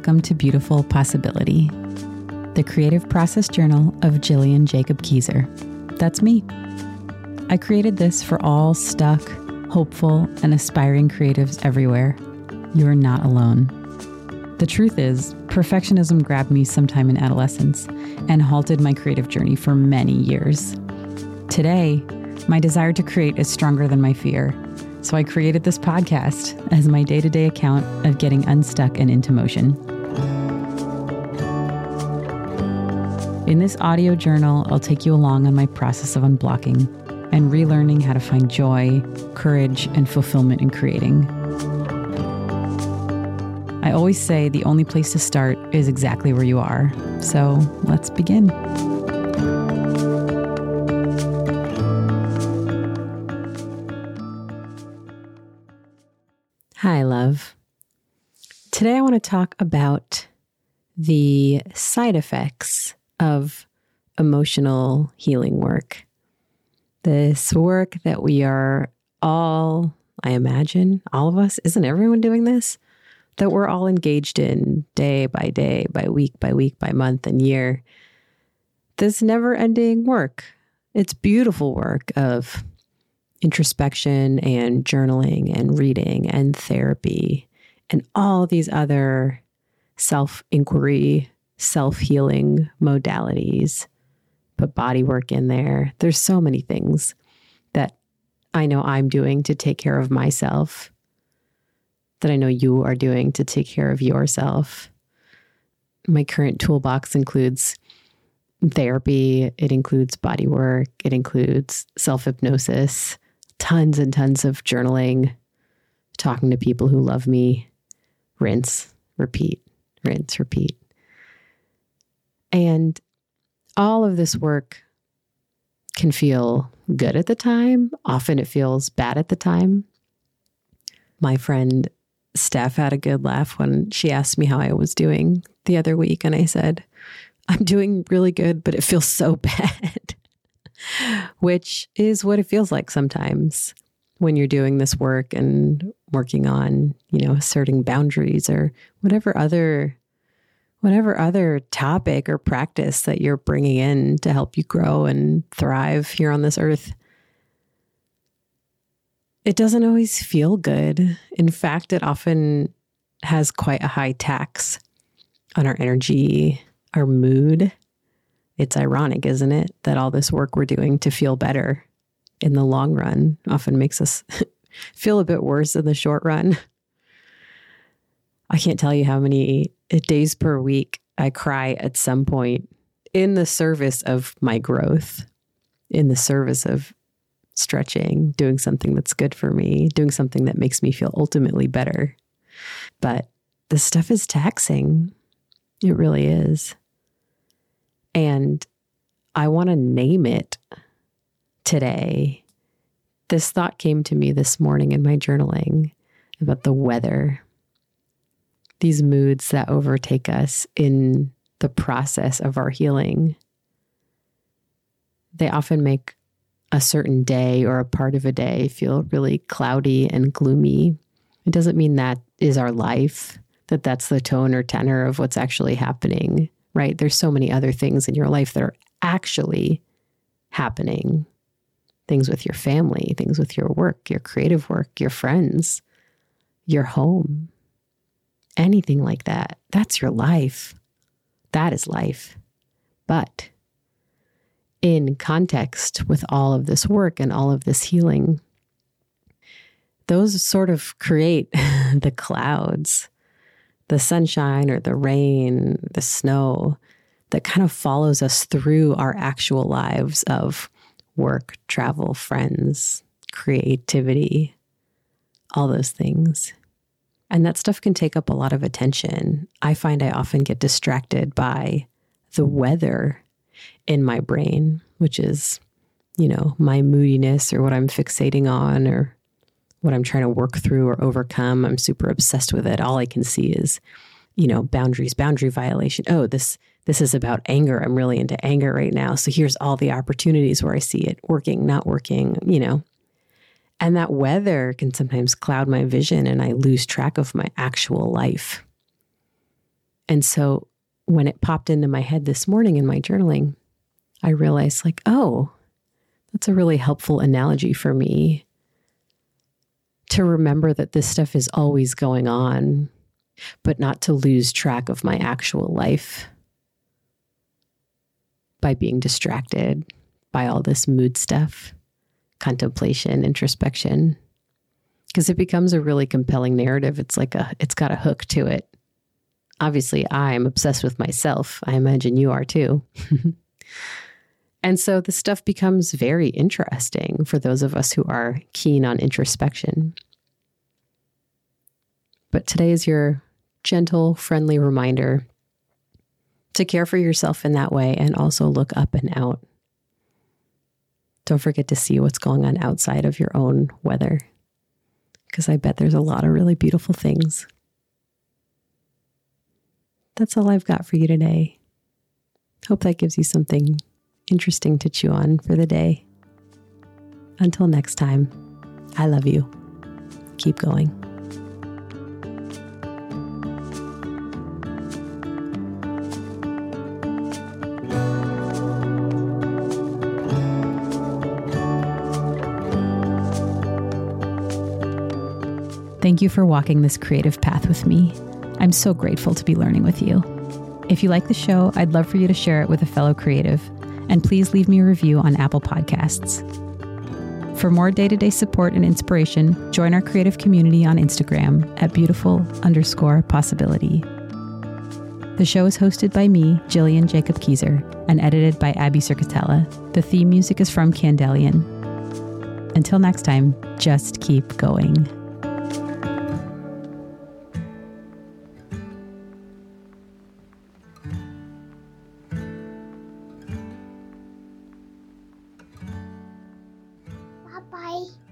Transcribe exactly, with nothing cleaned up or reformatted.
welcome to Beautiful Possibility, the creative process journal of Jillian Jacob Keiser. That's me. I created this for all stuck, hopeful, and aspiring creatives everywhere. You're not alone. The truth is, perfectionism grabbed me sometime in adolescence and halted my creative journey for many years. Today, my desire to create is stronger than my fear, so I created this podcast as my day-to-day account of getting unstuck and into motion. In this audio journal, I'll take you along on my process of unblocking and relearning how to find joy, courage, and fulfillment in creating. I always say the only place to start is exactly where you are. So let's begin. Hi, love. Today I want to talk about the side effects of emotional healing work. This work that we are all, I imagine, all of us, isn't everyone doing this? That we're all engaged in day by day, by week by week, by month and year. This never-ending work. It's beautiful work of introspection and journaling and reading and therapy and all these other self-inquiry, self-healing modalities. Put body work in there. There's so many things that I know I'm doing to take care of myself, that I know you are doing to take care of yourself. My current toolbox includes therapy. It includes body work. It includes self-hypnosis, tons and tons of journaling, talking to people who love me, rinse, repeat, rinse, repeat. And all of this work can feel good at the time. Often it feels bad at the time. My friend Steph had a good laugh when she asked me how I was doing the other week. And I said, I'm doing really good, but it feels so bad, which is what it feels like sometimes when you're doing this work and working on, you know, asserting boundaries or whatever other, whatever other topic or practice that you're bringing in to help you grow and thrive here on this earth. It doesn't always feel good. In fact, it often has quite a high tax on our energy, our mood. It's ironic, isn't it, that all this work we're doing to feel better in the long run often makes us feel a bit worse in the short run. I can't tell you how many days per week I cry at some point in the service of my growth, in the service of stretching, doing something that's good for me, doing something that makes me feel ultimately better. But this stuff is taxing. It really is. And I want to name it today. This thought came to me this morning in my journaling about the weather. These moods that overtake us in the process of our healing. They often make a certain day or a part of a day feel really cloudy and gloomy. It doesn't mean that is our life, that that's the tone or tenor of what's actually happening, right? There's so many other things in your life that are actually happening. Things with your family, things with your work, your creative work, your friends, your home, anything like that. That's your life. That is life. But in context with all of this work and all of this healing, those sort of create the clouds, the sunshine or the rain, the snow that kind of follows us through our actual lives of work, travel, friends, creativity, all those things. And that stuff can take up a lot of attention. I find I often get distracted by the weather in my brain, which is, you know, my moodiness or what I'm fixating on or what I'm trying to work through or overcome. I'm super obsessed with it. All I can see is, you know, boundaries, boundary violation. Oh, this, this is about anger. I'm really into anger right now. So here's all the opportunities where I see it working, not working, you know, and that weather can sometimes cloud my vision and I lose track of my actual life. And so when it popped into my head this morning in my journaling, I realized like, oh, that's a really helpful analogy for me to remember that this stuff is always going on, but not to lose track of my actual life by being distracted by all this mood stuff, contemplation, introspection, because it becomes a really compelling narrative. It's like a, it's got a hook to it. Obviously, I'm obsessed with myself. I imagine you are too. And so the stuff becomes very interesting for those of us who are keen on introspection. But today is your gentle, friendly reminder to care for yourself in that way and also look up and out. Don't forget to see what's going on outside of your own weather, because I bet there's a lot of really beautiful things. That's all I've got for you today. Hope that gives you something interesting to chew on for the day. Until next time, I love you. Keep going. Thank you for walking this creative path with me. I'm so grateful to be learning with you. If you like the show, I'd love for you to share it with a fellow creative. And please leave me a review on Apple Podcasts. For more day-to-day support and inspiration, join our creative community on Instagram at beautiful underscore possibility. The show is hosted by me, Jillian Jacob Keiser, and edited by Abby Circatella. The theme music is from Candelion. Until next time, just keep going. Bye.